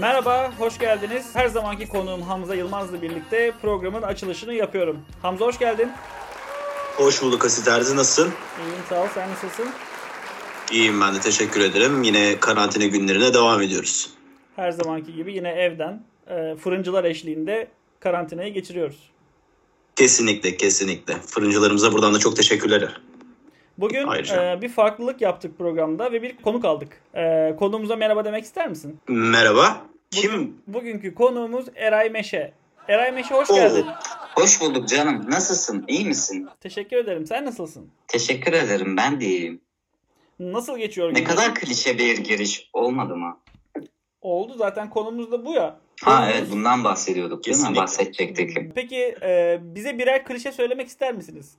Merhaba, hoş geldiniz. Her zamanki konuğum Hamza Yılmaz'la birlikte programın açılışını yapıyorum. Hamza hoş geldin. Hoş bulduk Asit Erzi, nasılsın? İyiyim, sağ ol. Sen nasılsın? İyiyim ben de, teşekkür ederim. Yine karantina günlerine devam ediyoruz. Her zamanki gibi yine evden, fırıncılar eşliğinde karantinayı geçiriyoruz. Kesinlikle, kesinlikle. Fırıncılarımıza buradan da çok teşekkürler. Bugün bir farklılık yaptık programda ve bir konuk aldık. Konuğumuza merhaba demek ister misin? Merhaba. Kim? Bugünkü konuğumuz Eray Meşe. Eray Meşe hoş geldin. Hoş bulduk canım. Nasılsın? İyi misin? Teşekkür ederim. Sen nasılsın? Teşekkür ederim. Ben de iyiyim. Nasıl geçiyor günler? Ne kadar klişe bir giriş olmadı mı? Oldu zaten, konumuz da bu ya. Ha evet, bundan bahsediyorduk. Kesinlikle. Bahsedecektik. Peki bize birer klişe söylemek ister misiniz?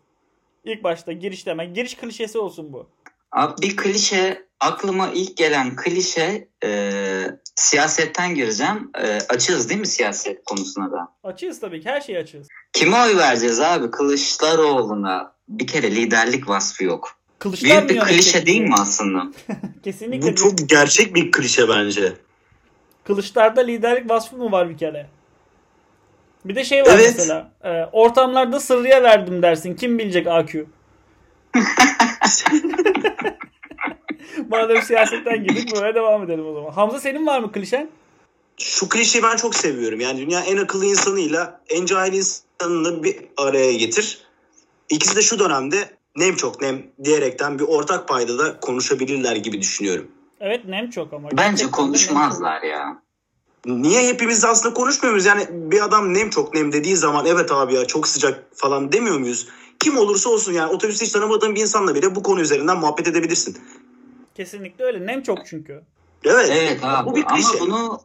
İlk başta giriş demek. Giriş klişesi olsun bu. Abi bir klişe, aklıma ilk gelen klişe siyasetten gireceğim. Açığız değil mi siyaset konusuna da? Açığız tabii ki, her şeye açığız. Kime oy vereceğiz abi? Kılıçdaroğlu'na bir kere liderlik vasfı yok. Büyük bir klişe değil mi aslında? Kesinlikle. Bu çok gerçek bir klişe bence. Kılıçlarda liderlik vasfı mı var bir kere? Bir de şey var evet. Mesela. Ortamlarda sırrıya verdim dersin. Kim bilecek AQ? Madem siyasetten girdik, böyle devam edelim o zaman. Hamza senin var mı klişen? Şu klişeyi ben çok seviyorum. Yani dünyanın en akıllı insanıyla en cahil insanını bir araya getir. İkisi de şu dönemde nem çok nem diyerekten bir ortak paydada konuşabilirler gibi düşünüyorum. Evet, nem çok ama. Bence konuşmazlar ya. Niye hepimiz aslında konuşmuyoruz? Yani bir adam nem çok nem dediği zaman evet abi ya çok sıcak falan demiyor muyuz? Kim olursa olsun yani, otobüste hiç tanımadığın bir insanla bile bu konu üzerinden muhabbet edebilirsin. Kesinlikle öyle. Nem çok çünkü. Evet. Evet abi. Bu bir klişe. Ama bunu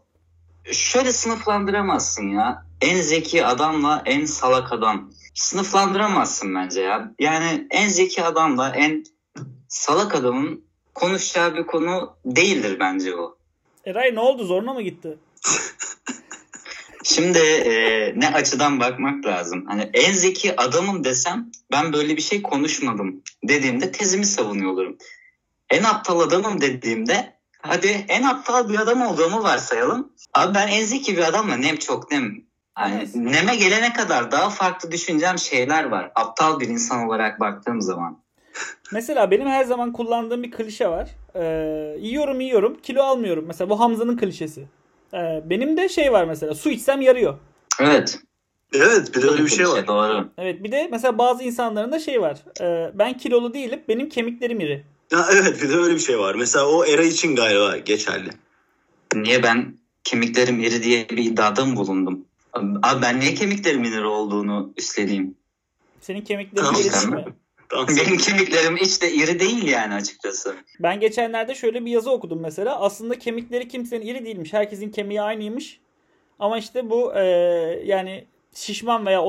şöyle sınıflandıramazsın ya. En zeki adamla en salak adam. Sınıflandıramazsın bence ya. Yani en zeki adamla en salak adamın konuşacağı bir konu değildir bence o. Eray ne oldu? Zoruna mı gitti? Şimdi ne açıdan bakmak lazım. Hani en zeki adamım desem ben böyle bir şey konuşmadım dediğimde tezimi savunuyor olurum. En aptal adamım dediğimde hadi en aptal bir adam olduğumu varsayalım. Abi ben en zeki bir adamla nem çok nem. Yani neme gelene kadar daha farklı düşüneceğim şeyler var. Aptal bir insan olarak baktığım zaman. Mesela benim her zaman kullandığım bir klişe var. Yiyorum kilo almıyorum. Mesela bu Hamza'nın klişesi. Benim de şey var mesela, su içsem yarıyor. Evet. Evet, bir de öyle bir şey var. Doğru. Evet, bir de mesela bazı insanların da şey var. Ben kilolu değilim, benim kemiklerim iri. Ya evet, bir de öyle bir şey var. Mesela o Eray için galiba geçerli. Niye ben kemiklerim iri diye bir iddiada mı bulundum? Abi ben niye kemiklerimin iri olduğunu üstleneyim? Senin kemiklerin iri mi? Benim kemiklerim hiç de iri değil yani açıkçası. Ben geçenlerde şöyle bir yazı okudum mesela. Aslında kemikleri kimsenin iri değilmiş. Herkesin kemiği aynıymış. Ama işte bu yani şişman veya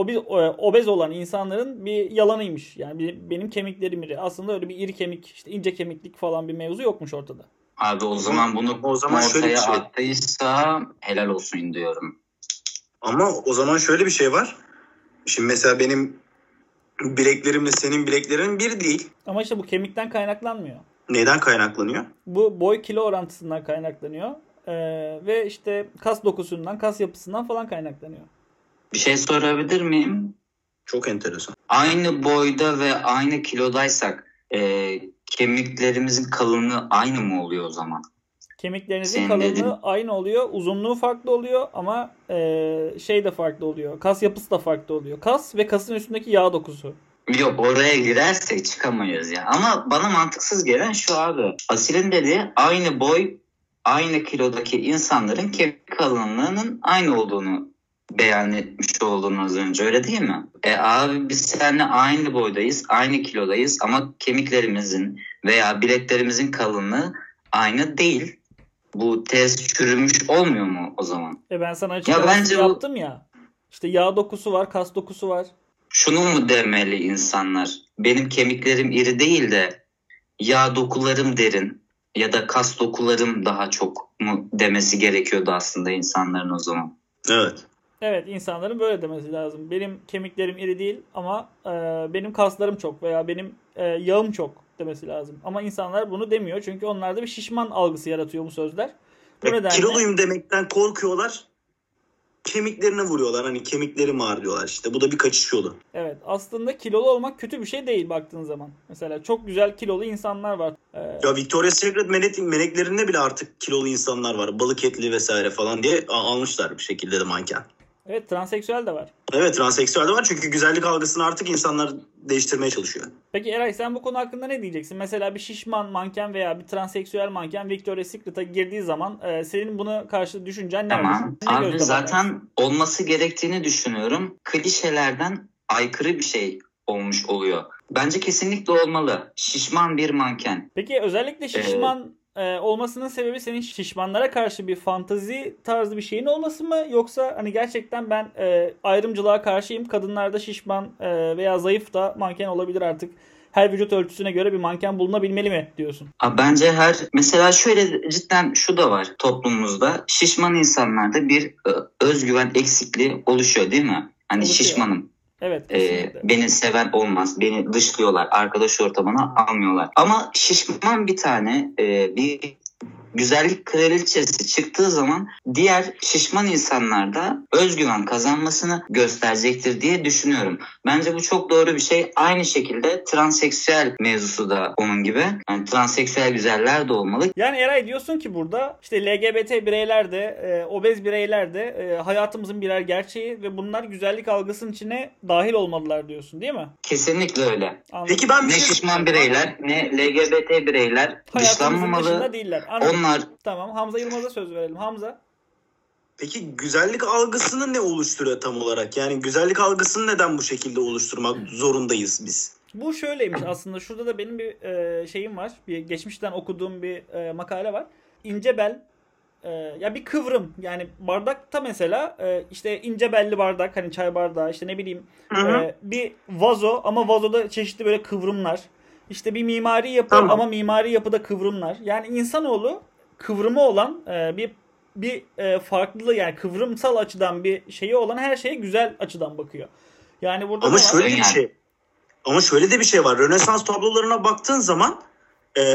obez olan insanların bir yalanıymış. Yani benim kemiklerim iri. Aslında öyle bir iri kemik, işte ince kemiklik falan bir mevzu yokmuş ortada. Abi o zaman bunu ortaya attıysa helal olsun diyorum. Ama o zaman şöyle bir şey var. Şimdi mesela benim bileklerimle senin bileklerin bir değil. Ama işte bu kemikten kaynaklanmıyor. Neyden kaynaklanıyor? Bu boy kilo orantısından kaynaklanıyor. Ve işte kas dokusundan, kas yapısından falan kaynaklanıyor. Bir şey sorabilir miyim? Çok enteresan. Aynı boyda ve aynı kilodaysak kemiklerimizin kalınlığı aynı mı oluyor o zaman? Kemiklerinizin senin kalınlığı dedin. Aynı oluyor. Uzunluğu farklı oluyor ama şey de farklı oluyor. Kas yapısı da farklı oluyor. Kas ve kasın üstündeki yağ dokusu. Yok, oraya girersek çıkamayız ya. Ama bana mantıksız gelen şu abi. Asil'in dediği aynı boy, aynı kilodaki insanların kemik kalınlığının aynı olduğunu beyan etmiş oldun az önce, öyle değil mi? Abi biz seninle aynı boydayız, aynı kilodayız ama kemiklerimizin veya bileklerimizin kalınlığı aynı değil. Bu tez çürümüş olmuyor mu o zaman? Ben sana açıklaması yaptım ya. İşte yağ dokusu var, kas dokusu var. Şunu mu demeli insanlar? Benim kemiklerim iri değil de yağ dokularım derin ya da kas dokularım daha çok mu demesi gerekiyordu aslında insanların o zaman? Evet. Evet, insanların böyle demesi lazım. Benim kemiklerim iri değil ama benim kaslarım çok veya benim yağım çok demesi lazım. Ama insanlar bunu demiyor çünkü onlarda bir şişman algısı yaratıyor bu sözler. Kiloluyum demekten korkuyorlar. Kemiklerine vuruyorlar. Hani kemiklerim ağır diyorlar işte. Bu da bir kaçış yolu. Evet. Aslında kilolu olmak kötü bir şey değil baktığın zaman. Mesela çok güzel kilolu insanlar var. Ya Victoria's Secret meleklerinde bile artık kilolu insanlar var. Balık etli vesaire falan diye almışlar bir şekilde de manken. Evet, transseksüel de var. Evet, transseksüel de var çünkü güzellik algısını artık insanlar değiştirmeye çalışıyor. Peki Eray, sen bu konu hakkında ne diyeceksin? Mesela bir şişman manken veya bir transseksüel manken Victoria's Secret'a girdiği zaman senin buna karşı düşüncen ne? Tamam. Abi zaten olması gerektiğini düşünüyorum. Klişelerden aykırı bir şey olmuş oluyor. Bence kesinlikle olmalı. Şişman bir manken. Peki özellikle şişman... olmasının sebebi senin şişmanlara karşı bir fantazi tarzı bir şeyin olması mı? Yoksa hani gerçekten ben ayrımcılığa karşıyım. Kadınlar da şişman veya zayıf da manken olabilir artık. Her vücut ölçüsüne göre bir manken bulunabilmeli mi diyorsun? Bence her... Mesela şöyle cidden şu da var toplumumuzda. Şişman insanlarda bir özgüven eksikliği oluşuyor değil mi? Hani oluşuyor. Şişmanım. Evet, beni seven olmaz, beni dışlıyorlar, arkadaş ortamına almıyorlar. Ama şişman bir tane bir güzellik kraliçesi çıktığı zaman diğer şişman insanlarda özgüven kazanmasını gösterecektir diye düşünüyorum. Bence bu çok doğru bir şey. Aynı şekilde transseksüel mevzusu da onun gibi. Yani transseksüel güzeller de olmalı. Yani Eray diyorsun ki burada işte LGBT bireyler de obez bireyler de hayatımızın birer gerçeği ve bunlar güzellik algısının içine dahil olmalılar diyorsun değil mi? Kesinlikle öyle. Anladım. Peki ben ne şişman bireyler ne LGBT bireyler dışlanmamalı. Hayatımızın dışında değiller. Tamam, Hamza Yılmaz'a söz verelim. Hamza. Peki güzellik algısını ne oluşturuyor tam olarak? Yani güzellik algısını neden bu şekilde oluşturmak zorundayız biz? Bu şöyleymiş aslında. Şurada da benim bir şeyim var. Bir geçmişten okuduğum bir makale var. İnce bel ya bir kıvrım. Yani bardakta mesela işte ince belli bardak, hani çay bardağı, işte ne bileyim bir vazo ama vazoda çeşitli böyle kıvrımlar. İşte bir mimari yapı ama mimari yapıda kıvrımlar. Yani insanoğlu kıvrımı olan bir farklı, yani kıvrımsal açıdan bir şeyi olan her şeye güzel açıdan bakıyor. Yani burada Ama şöyle de bir şey var. Rönesans tablolarına baktığın zaman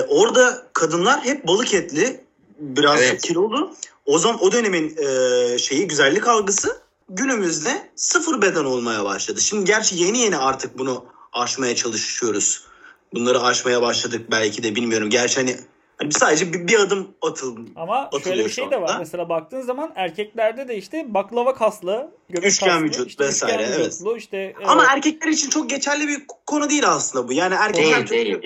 orada kadınlar hep balık etli, biraz kilolu. O zaman o dönemin güzellik algısı günümüzde sıfır beden olmaya başladı. Şimdi gerçi yeni artık bunu aşmaya çalışıyoruz. Bunları aşmaya başladık belki de, bilmiyorum. Gerçi hani sadece bir adım atıldı. Ama şöyle bir şey de var. Mesela baktığın zaman erkeklerde de işte baklava kaslı, üçgen vücutlu işte vesaire. Ama erkekler için çok geçerli bir konu değil aslında bu. Yani erkekler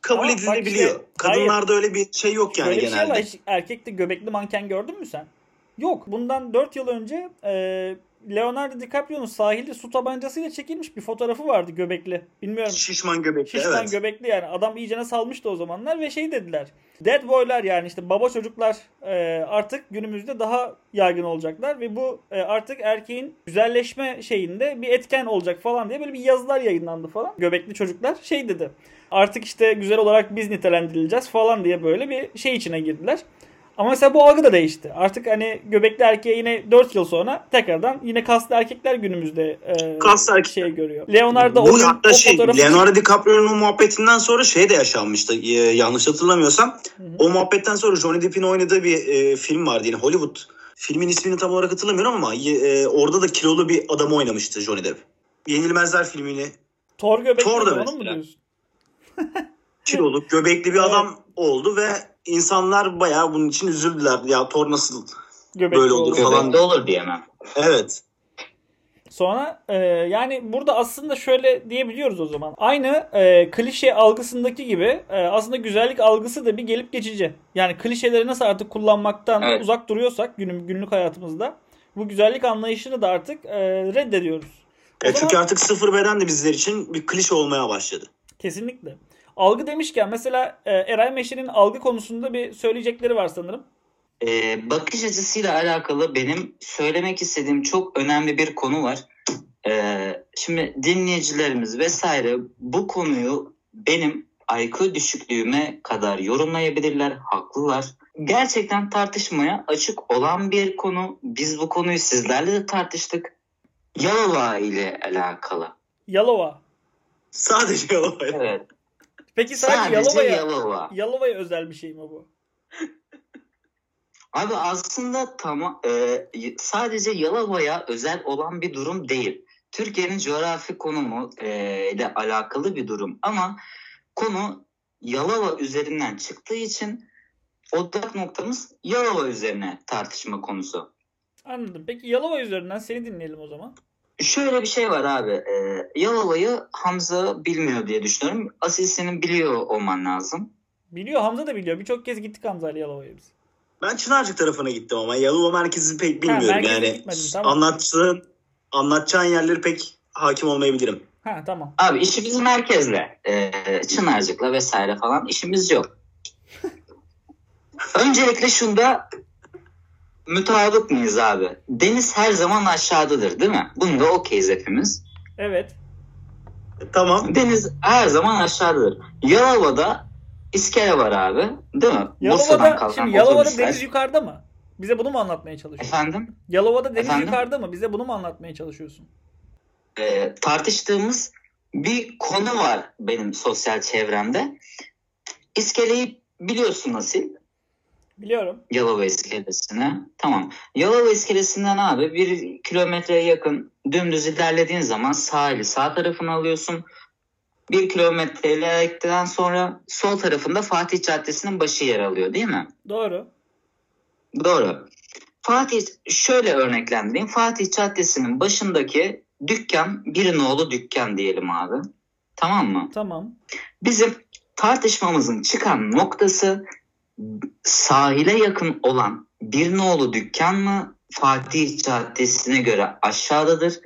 kabul edilebiliyor. Işte, kadınlarda öyle bir şey yok yani genelde. Şey var, hiç erkekte göbekli manken gördün mü sen? Yok. Bundan 4 yıl önce Leonardo DiCaprio'nun sahilde su tabancasıyla çekilmiş bir fotoğrafı vardı, göbekli. Bilmiyorum. Şişman göbekli. Göbekli yani. Adam iyicene salmıştı o zamanlar ve şey dediler. Dead boylar, yani işte baba çocuklar artık günümüzde daha yaygın olacaklar ve bu artık erkeğin güzelleşme şeyinde bir etken olacak falan diye böyle bir yazılar yayınlandı falan. Göbekli çocuklar şey dedi. Artık işte güzel olarak biz nitelendirileceğiz falan diye böyle bir şey içine girdiler. Ama mesela bu algı da değişti. Artık hani göbekli erkeğe yine 4 yıl sonra tekrardan yine kaslı erkekler günümüzde şey görüyor. Leonardo Leonardo DiCaprio'nun muhabbetinden sonra şey de yaşanmıştı. Yanlış hatırlamıyorsam. O muhabbetten sonra Johnny Depp'in oynadığı bir film vardı. Yani Hollywood. Filmin ismini tam olarak hatırlamıyorum ama orada da kilolu bir adamı oynamıştı Johnny Depp. Yenilmezler filmini. Thor göbekli adam mı diyorsun? Kilolu, göbekli bir adam oldu ve İnsanlar bayağı bunun için üzüldüler. Ya Thor nasıl göbekli böyle olur falan. Göbekli olur diyemem. Evet. Sonra yani burada aslında şöyle diyebiliyoruz o zaman. Aynı klişe algısındaki gibi aslında güzellik algısı da bir gelip geçici. Yani klişeleri nasıl artık kullanmaktan uzak duruyorsak günlük hayatımızda, bu güzellik anlayışını da artık reddediyoruz. Çünkü artık sıfır beden de bizler için bir klişe olmaya başladı. Kesinlikle. Algı demişken mesela Eray Meşe'nin algı konusunda bir söyleyecekleri var sanırım. Bakış açısıyla alakalı benim söylemek istediğim çok önemli bir konu var. Şimdi dinleyicilerimiz vesaire bu konuyu benim IQ düşüklüğüme kadar yorumlayabilirler, haklılar. Gerçekten tartışmaya açık olan bir konu. Biz bu konuyu sizlerle de tartıştık. Yalova ile alakalı. Yalova. Sadece Yalova. Evet. Peki sadece Yalova'ya özel bir şey mi bu? Abi aslında sadece Yalova'ya özel olan bir durum değil. Türkiye'nin coğrafi konumu ile alakalı bir durum ama konu Yalova üzerinden çıktığı için odak noktamız Yalova üzerine tartışma konusu. Anladım. Peki Yalova üzerinden seni dinleyelim o zaman. Şöyle bir şey var abi. Yalova'yı Hamza bilmiyor diye düşünüyorum. Asil senin biliyor olman lazım. Biliyor. Hamza da biliyor. Birçok kez gittik Hamza'yla Yalova'ya biz. Ben Çınarcık tarafına gittim ama Yalova merkezini pek bilmiyorum. Tamam. Anlatacağın yerleri pek hakim olmayabilirim. Ha tamam. Abi işimiz merkezle. Çınarcık'la vesaire falan işimiz yok. Öncelikle şunda mutabık mıyız abi? Deniz her zaman aşağıdadır değil mi? Bunda okeyiz hepimiz. Evet. Tamam. Deniz her zaman aşağıdadır. Yalova'da İskele var abi. Değil mi? Yalova'da deniz yukarıda mı? Bize bunu mu anlatmaya çalışıyorsun? Efendim? Yalova'da deniz yukarıda mı? Bize bunu mu anlatmaya çalışıyorsun? Tartıştığımız bir konu var benim sosyal çevremde. İskele'yi biliyorsun Asil. Biliyorum. Yalova iskelesine. Tamam. Yalova iskelesinden abi 1 kilometreye yakın dümdüz ilerlediğin zaman sahili sağ tarafına alıyorsun. 1 kilometre ilerledikten sonra sol tarafında Fatih Caddesi'nin başı yer alıyor değil mi? Doğru. Şöyle örneklendireyim. Fatih Caddesi'nin başındaki dükkan Birinoğlu dükkan diyelim abi. Tamam mı? Tamam. Bizim tartışmamızın çıkan noktası sahile yakın olan Birinoğlu dükkan mı Fatih Caddesi'ne göre aşağıdadır?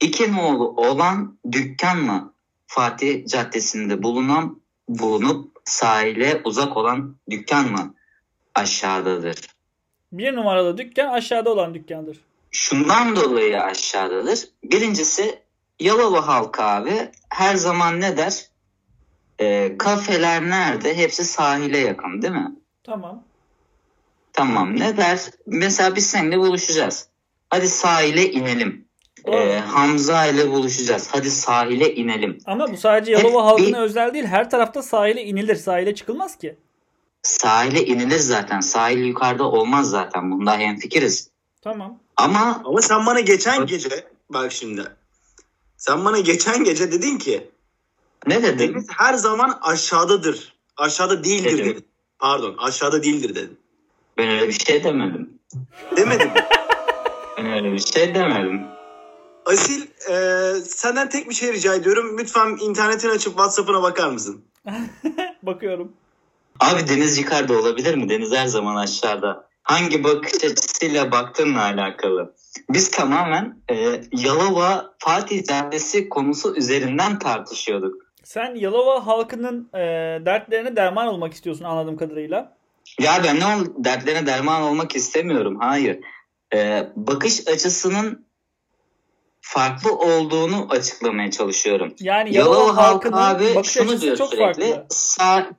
2 nolu olan dükkan mı Fatih Caddesi'nde bulunup sahile uzak olan dükkan mı aşağıdadır? 1 numaralı dükkan aşağıda olan dükkandır. Şundan dolayı aşağıdadır. Birincisi Yalova halkı abi her zaman ne der? Kafeler nerede? Hepsi sahile yakın değil mi? Tamam ne der? Mesela biz seninle buluşacağız. Hadi sahile inelim. Hamza ile buluşacağız. Hadi sahile inelim. Ama bu sadece Yalova halkına özel değil. Her tarafta sahile inilir. Sahile çıkılmaz ki. Sahile inilir zaten. Sahil yukarıda olmaz zaten. Bunda hemfikiriz. Tamam. Ama sen bana geçen gece bak şimdi. Sen bana geçen gece dedin ki ne dedin? Deniz her zaman aşağıdadır. Aşağıda değildir dedin. Pardon, aşağıda değildir dedin. Ben öyle bir şey demedim. Demedim. Ben öyle bir şey demedim. Asil, senden tek bir şey rica ediyorum. Lütfen internetini açıp WhatsApp'ına bakar mısın? Bakıyorum. Abi deniz yukarıda olabilir mi? Deniz her zaman aşağıda. Hangi bakış açısıyla baktığınla alakalı. Biz tamamen Yalova Fatih Caddesi konusu üzerinden tartışıyorduk. Sen Yalova halkının dertlerine derman olmak istiyorsun anladığım kadarıyla. Ya ben dertlerine derman olmak istemiyorum. Hayır. Bakış açısının farklı olduğunu açıklamaya çalışıyorum. Yani Yalova halkının abi bakış açısı çok farklı.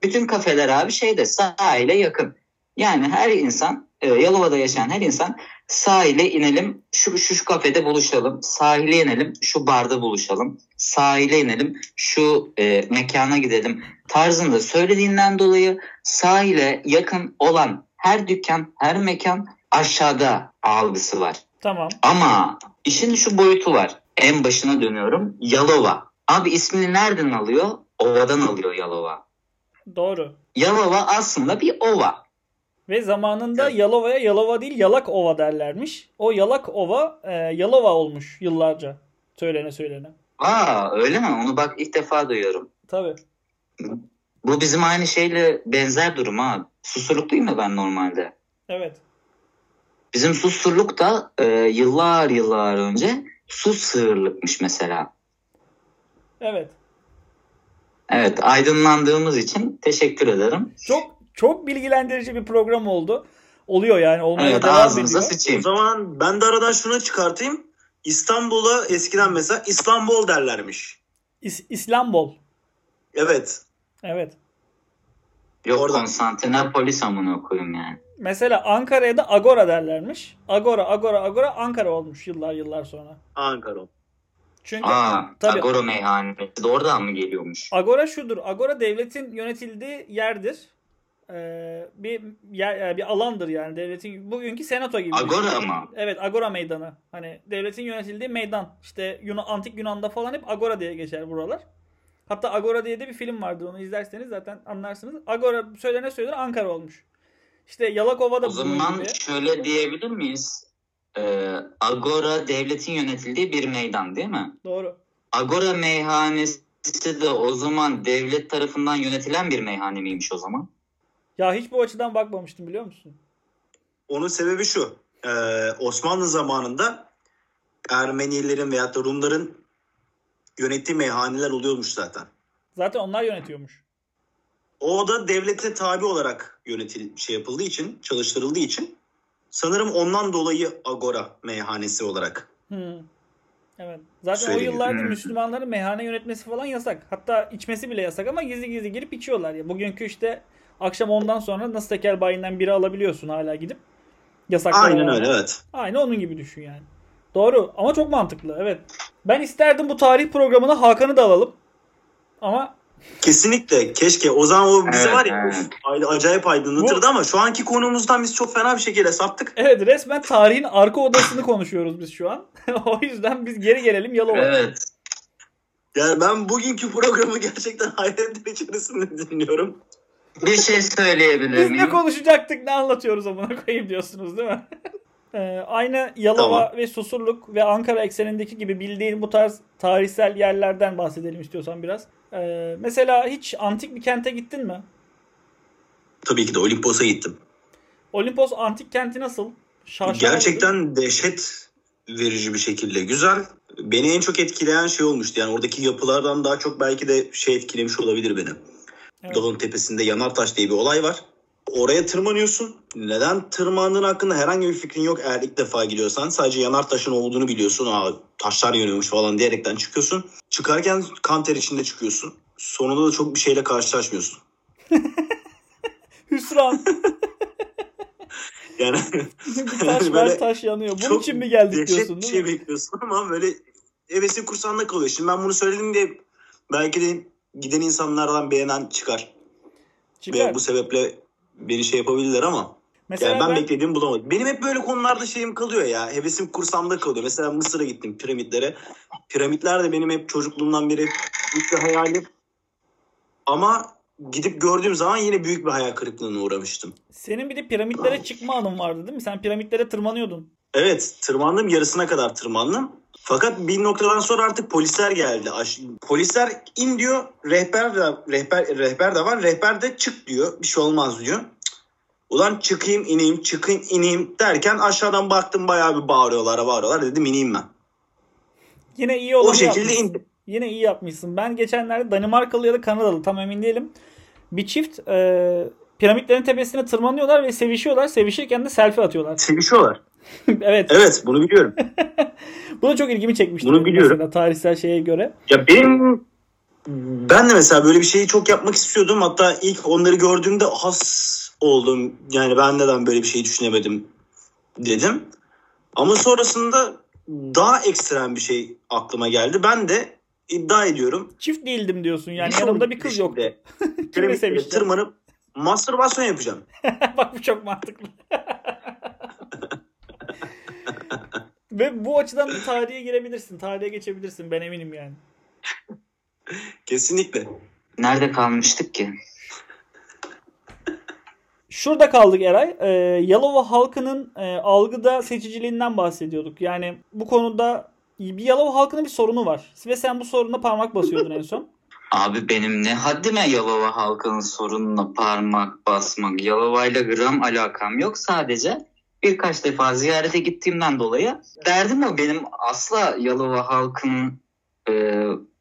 Bütün kafeler abi sahile yakın. Yani her insan, Yalova'da yaşayan her insan sahile inelim, şu kafede buluşalım, sahile inelim, şu barda buluşalım, sahile inelim, şu mekana gidelim tarzında söylediğinden dolayı sahile yakın olan her dükkan, her mekan aşağıda algısı var. Tamam. Ama işin şu boyutu var. En başına dönüyorum. Yalova. Abi ismini nereden alıyor? Ovadan alıyor Yalova. Doğru. Yalova aslında bir ova. Ve zamanında Yalova'ya Yalova değil Yalak Ova derlermiş. O Yalak Ova Yalova olmuş yıllarca. Söylene. Aa öyle mi? Onu bak ilk defa duyuyorum. Tabii. Bu bizim aynı şeyle benzer durum abi. Susurluk değil mi ben normalde? Evet. Bizim Susurluk da yıllar önce Susığırlıkmış mesela. Evet. Evet aydınlandığımız için teşekkür ederim. Çok bilgilendirici bir program oldu. Oluyor yani olmaya devam ediyor. O zaman ben de aradan şunu çıkartayım. İstanbul'a eskiden mesela İstanbul derlermiş. İstanbul. Evet. Yok Konstantinopolis amına koyayım yani. Mesela Ankara'ya da Agora derlermiş. Agora Ankara olmuş yıllar sonra. Ankara. Çünkü tabii, Agora meyhanesi de oradan mı geliyormuş? Agora şudur. Agora devletin yönetildiği yerdir. bir alandır yani devletin bugünkü senato gibi. Agora ama. Evet, Agora meydanı. Hani devletin yönetildiği meydan. İşte antik Yunan'da falan hep Agora diye geçer buralar. Hatta Agora diye de bir film vardır. Onu izlerseniz zaten anlarsınız. Agora söylene söylenir Ankara olmuş. İşte Yalakova'da. O zaman gibi. Şöyle diyebilir miyiz? Agora devletin yönetildiği bir meydan değil mi? Doğru. Agora meyhanesi de o zaman devlet tarafından yönetilen bir meyhane miymiş o zaman? Ya hiç bu açıdan bakmamıştım biliyor musun? Onun sebebi şu. Osmanlı zamanında Ermenilerin veyahut da Rumların yönettiği meyhaneler oluyormuş zaten. Zaten onlar yönetiyormuş. O da devlete tabi olarak yapıldığı için, çalıştırıldığı için sanırım ondan dolayı Agora meyhanesi olarak. Evet. Zaten söyleyeyim. O yıllarda Müslümanların meyhane yönetmesi falan yasak. Hatta içmesi bile yasak ama gizli gizli girip içiyorlar ya. Bugünkü işte akşam 10'dan sonra nasıl tekel bayinden biri alabiliyorsun hala gidip. Yasaklar. Aynen öyle, evet. Aynen onun gibi düşün yani. Doğru ama çok mantıklı, evet. Ben isterdim bu tarih programına Hakan'ı da alalım. Ama kesinlikle, keşke. O zaman o bizi var ya acayip aydınlatırdı ama şu anki konumuzdan biz çok fena bir şekilde saptık. Evet, resmen tarihin arka odasını konuşuyoruz biz şu an. O yüzden biz geri gelelim Yalova'ya. Evet. Yani ben bugünkü programı gerçekten hayretler içerisinde dinliyorum. Bir şey söyleyebilir miyim? Biz ne konuşacaktık, ne anlatıyoruz amına koyayım diyorsunuz değil mi? Aynı Yalova ve Susurluk ve Ankara eksenindeki gibi bildiğin bu tarz tarihsel yerlerden bahsedelim istiyorsan biraz. Mesela hiç antik bir kente gittin mi? Tabii ki de Olimpos'a gittim. Olimpos antik kenti nasıl? Gerçekten dehşet verici bir şekilde güzel. Beni en çok etkileyen şey olmuştu. Yani oradaki yapılardan daha çok belki de etkilemiş olabilir beni. Evet. Dağın tepesinde Yanartaş diye bir olay var. Oraya tırmanıyorsun. Neden tırmandığın hakkında herhangi bir fikrin yok. Eğer ilk defa gidiyorsan sadece Yanartaş'ın olduğunu biliyorsun. Taşlar yanıyormuş falan diyerekten çıkıyorsun. Çıkarken kan ter içinde çıkıyorsun. Sonunda da çok bir şeyle karşılaşmıyorsun. Hüsran. Yani taş var, taş yanıyor. Bunun için mi geldik diyorsun? Çok şey bekliyorsun ama böyle hevesin kursağında kalıyor. Şimdi ben bunu söyledim diye belki de giden insanlardan beğenen çıkar. Ve bu sebeple beni yapabilirler ama mesela yani ben beklediğimi bulamadım. Benim hep böyle konularda kalıyor ya. Hevesim kursamda kalıyor. Mesela Mısır'a gittim, piramitlere. Piramitler de benim hep çocukluğumdan beri büyük bir hayalim. Ama gidip gördüğüm zaman yine büyük bir hayal kırıklığına uğramıştım. Senin bir de piramitlere çıkma anın vardı değil mi? Sen piramitlere tırmanıyordun. Evet, tırmandım. Yarısına kadar tırmandım. Fakat bir noktadan sonra artık polisler geldi. Polisler in diyor, rehber de var. Rehber de çık diyor, bir şey olmaz diyor. Ulan çıkayım ineyim derken aşağıdan baktım bayağı bir bağırıyorlar. Dedim ineyim ben. Yine iyi oldu. O şekilde indim. Yine iyi yapmışsın. Ben geçenlerde Danimarkalı ya da Kanadalı tam emin değilim. Bir çift piramitlerin tepesine tırmanıyorlar ve sevişiyorlar. Sevişirken de selfie atıyorlar. Sevişiyorlar. Evet. Bunu biliyorum. Bu da çok ilgimi çekmişti. Bunu biliyorum. Mesela, tarihsel şeye göre. Ya ben de mesela böyle bir şeyi çok yapmak istiyordum. Hatta ilk onları gördüğümde has oldum. Yani ben neden böyle bir şeyi düşünemedim dedim. Ama sonrasında daha ekstrem bir şey aklıma geldi. Ben de iddia ediyorum. Çift değildim diyorsun yani. Yanımda bir kız yoktu. Kimle seviştim? Tırmanıp mastürbasyon yapacağım. Bak bu çok mantıklı. Ve bu açıdan tarihe girebilirsin. Tarihe geçebilirsin. Ben eminim yani. Kesinlikle. Nerede kalmıştık ki? Şurada kaldık Eray. Yalova halkının algıda seçiciliğinden bahsediyorduk. Yani bu konuda Yalova halkının bir sorunu var. Ve sen bu soruna parmak basıyordun en son. Abi benim ne haddime Yalova halkının sorununa parmak basmak. Yalova'yla gram alakam yok sadece. Birkaç defa ziyarete gittiğimden dolayı derdim o, benim asla Yalova halkının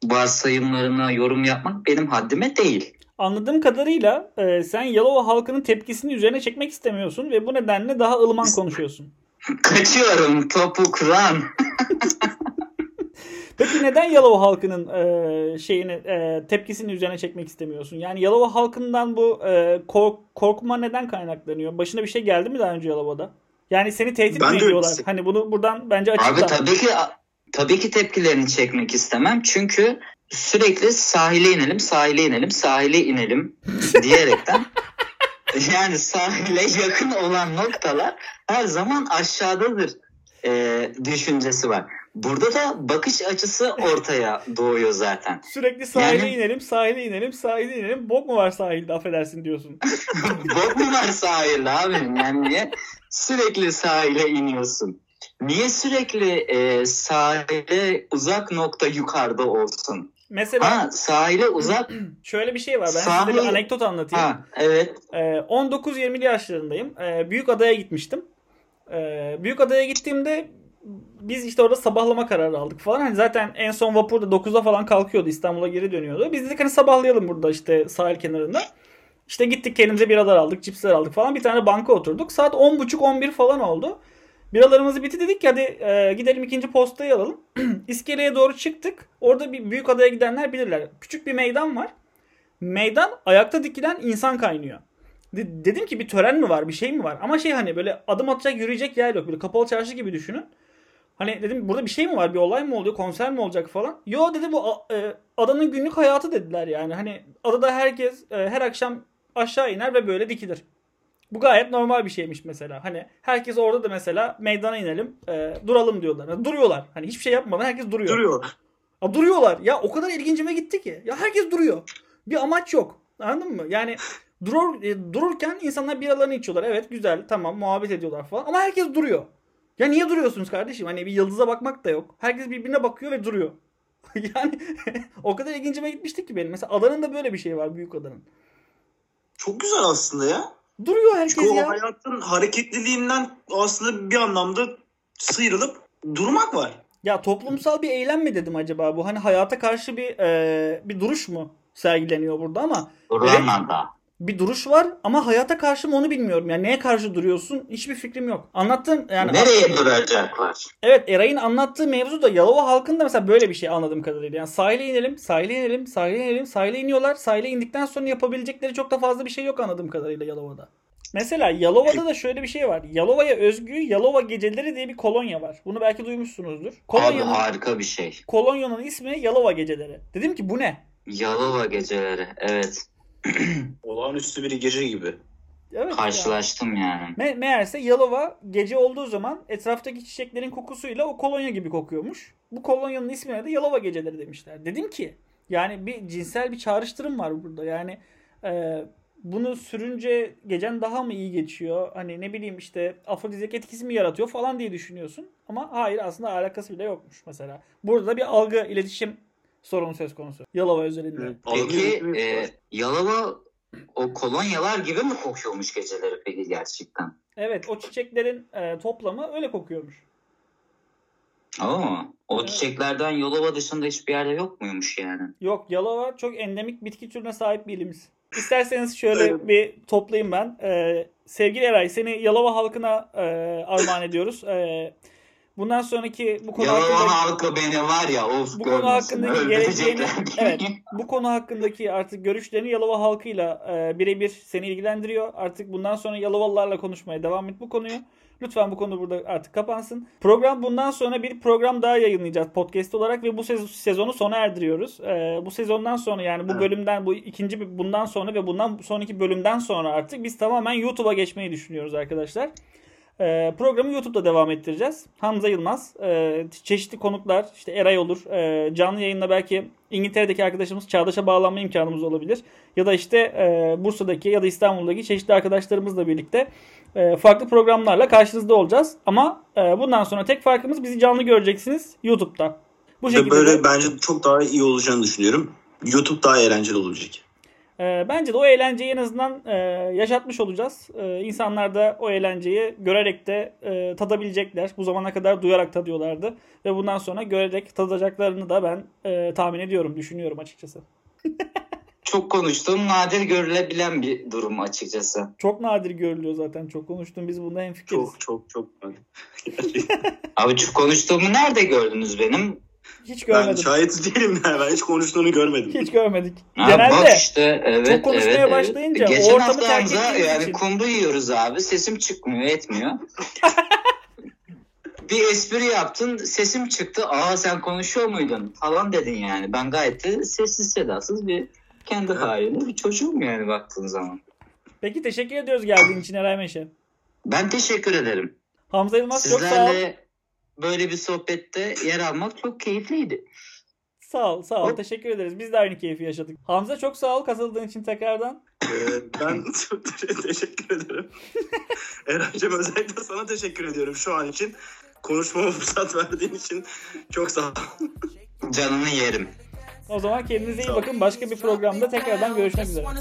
varsayımlarına yorum yapmak benim haddime değil. Anladığım kadarıyla sen Yalova halkının tepkisini üzerine çekmek istemiyorsun ve bu nedenle daha ılıman konuşuyorsun. Kaçıyorum topuklan. Peki neden Yalova halkının tepkisini üzerine çekmek istemiyorsun? Yani Yalova halkından bu korkma neden kaynaklanıyor? Başına bir şey geldi mi daha önce Yalova'da? Yani seni tehdit mi ediyorlar? Hani bunu buradan bence açıkla. Abi tabii ki tepkilerini çekmek istemem. Çünkü sürekli sahile inelim diyerek yani sahile yakın olan noktalar her zaman aşağıdadır düşüncesi var. Burada da bakış açısı ortaya doğuyor zaten. Sürekli sahile yani... sahile inelim. Bok mu var sahilde, affedersin diyorsun. Bok mu var sahilde abim? Yani niye sürekli sahile iniyorsun? Niye sürekli sahile uzak nokta yukarıda olsun? Mesela sahile uzak. Şöyle bir şey var. Ben size bir anekdot anlatayım. Ha, evet. 19-20 yaşlarındayım. Büyükada'ya gitmiştim. Büyükada'ya gittiğimde biz işte orada sabahlama kararı aldık falan. Hani zaten en son vapur da 9'da falan kalkıyordu. İstanbul'a geri dönüyordu. Biz dedik hani sabahlayalım burada işte sahil kenarında. İşte gittik, kendimize biralar aldık, cipsler aldık falan. Bir tane banka oturduk. Saat 10.30-11 falan oldu. Biralarımızı bitti, dedik hadi gidelim ikinci postayı alalım. İskeleye doğru çıktık. Orada bir Büyükada'ya gidenler bilirler. Küçük bir meydan var. Meydan ayakta dikilen insan kaynıyor. Dedim ki bir tören mi var, bir şey mi var? Ama şey hani böyle adım atacak, yürüyecek yer yok. Böyle kapalı çarşı gibi düşünün. Hani dedim burada bir şey mi var, bir olay mı oluyor, konser mi olacak falan. Yo dedi, bu adanın günlük hayatı dediler yani. Hani adada herkes her akşam aşağı iner ve böyle dikilir. Bu gayet normal bir şeymiş mesela. Hani herkes orada da mesela meydana inelim, duralım diyorlar. Yani duruyorlar. Hani hiçbir şey yapmadan herkes duruyor. Duruyorlar. Ya o kadar ilgincime gitti ki. Ya herkes duruyor. Bir amaç yok. Anladın mı? Yani dururken insanlar biralarını içiyorlar. Evet güzel, tamam, muhabbet ediyorlar falan. Ama herkes duruyor. Ya niye duruyorsunuz kardeşim? Hani bir yıldıza bakmak da yok. Herkes birbirine bakıyor ve duruyor. Yani o kadar ilgincime gitmişti ki benim. Mesela adanın da böyle bir şey var, büyük adanın. Çok güzel aslında ya. Duruyor herkes çünkü ya. Çünkü o hayatın hareketliliğinden aslında bir anlamda sıyrılıp durmak var. Ya toplumsal bir eylem mi dedim acaba bu? Hani hayata karşı bir duruş mu sergileniyor burada ama? Bir duruş var ama hayata karşı mı onu bilmiyorum. Yani neye karşı duruyorsun hiçbir fikrim yok. Anlattığın yani. Nereye duracaklar? Evet, Eray'ın anlattığı mevzu da Yalova halkında mesela böyle bir şey anladığım kadarıyla. Yani sahile inelim. Sahile iniyorlar. Sahile indikten sonra yapabilecekleri çok da fazla bir şey yok anladığım kadarıyla Yalova'da. Mesela Yalova'da da şöyle bir şey var. Yalova'ya özgü Yalova Geceleri diye bir kolonya var. Bunu belki duymuşsunuzdur. Kolonya'nın, abi harika bir şey. Kolonya'nın ismi Yalova Geceleri. Dedim ki bu ne? Yalova Geceleri, evet. Olağanüstü bir gece gibi. Evet, karşılaştım yani. Meğerse Yalova gece olduğu zaman etraftaki çiçeklerin kokusuyla o kolonya gibi kokuyormuş. Bu kolonyanın ismine de Yalova Geceleri demişler. Dedim ki yani bir cinsel bir çağrıştırım var burada. Yani bunu sürünce gecen daha mı iyi geçiyor? Hani ne bileyim işte afrodizyak etkisi mi yaratıyor falan diye düşünüyorsun. Ama hayır, aslında alakası bile yokmuş mesela. Burada bir algı, iletişim sorun söz konusu. Yalova özelinde. Peki Yalova o kolonyalar gibi mi kokuyormuş geceleri peki gerçekten? Evet, o çiçeklerin toplamı öyle kokuyormuş. O evet. Çiçeklerden Yalova dışında hiçbir yerde yok muymuş yani? Yok, Yalova çok endemik bitki türüne sahip bir ilimiz. İsterseniz şöyle bir toplayayım ben. Sevgili Eray, seni Yalova halkına armağan ediyoruz. Bundan sonraki bu konu hakkındaki geleceğini, evet, bu konu hakkındaki artık görüşlerini Yalova halkıyla birebir seni ilgilendiriyor. Artık bundan sonra Yalovalılarla konuşmaya devam et bu konuyu. Lütfen bu konu burada artık kapansın. Program bundan sonra bir program daha yayınlayacağız podcast olarak ve bu sezonu sona erdiriyoruz. Bu sezondan sonra yani bu bölümden, bu ikinci bundan sonra ve bundan sonraki bölümden sonra artık biz tamamen YouTube'a geçmeyi düşünüyoruz arkadaşlar. Programı YouTube'da devam ettireceğiz. Hamza Yılmaz, çeşitli konuklar, işte Eray olur. Canlı yayında belki İngiltere'deki arkadaşımız Çağdaş'a bağlanma imkanımız olabilir. Ya da işte Bursa'daki ya da İstanbul'daki çeşitli arkadaşlarımızla birlikte farklı programlarla karşınızda olacağız. Ama bundan sonra tek farkımız bizi canlı göreceksiniz YouTube'da. Bu şekilde böyle bence çok daha iyi olacağını düşünüyorum. YouTube daha eğlenceli olacak. Bence de o eğlenceyi en azından yaşatmış olacağız. İnsanlar da o eğlenceyi görerek de tadabilecekler. Bu zamana kadar duyarak tadıyorlardı. Ve bundan sonra görerek tadacaklarını da ben tahmin ediyorum, düşünüyorum açıkçası. Çok konuştuğum nadir görülebilen bir durum açıkçası. Çok nadir görülüyor zaten. Çok konuştuğum, biz bunda hemfikiriz. Çok. Abi çok konuştuğumu nerede gördünüz benim? Hiç görmedim. Ben şahit değilim ya. Ben hiç konuştuğunu görmedim. Hiç görmedik. Genelde işte, evet, çok konuşmaya başlayınca geçen ortamı terk ettiğimiz yani için. Kumru yiyoruz abi. Sesim çıkmıyor, etmiyor. Bir espri yaptın, sesim çıktı. Aa, sen konuşuyor muydun falan dedin yani. Ben gayet de sessiz sedasız bir kendi halinde bir çocuğum yani baktığın zaman. Peki teşekkür ediyoruz geldiğin için Eray Meşe. Ben teşekkür ederim. Hamza Yılmaz çok sağ ol. Böyle bir sohbette yer almak çok keyifliydi. Sağ ol. Evet. Teşekkür ederiz. Biz de aynı keyfi yaşadık. Hamza çok sağ ol katıldığın için tekrardan. Ben çok teşekkür ederim. Eray'cığım özellikle sana teşekkür ediyorum şu an için. Konuşmama fırsat verdiğin için çok sağ ol. Canını yerim. O zaman kendinize iyi bakın. Başka bir programda tekrardan görüşmek üzere.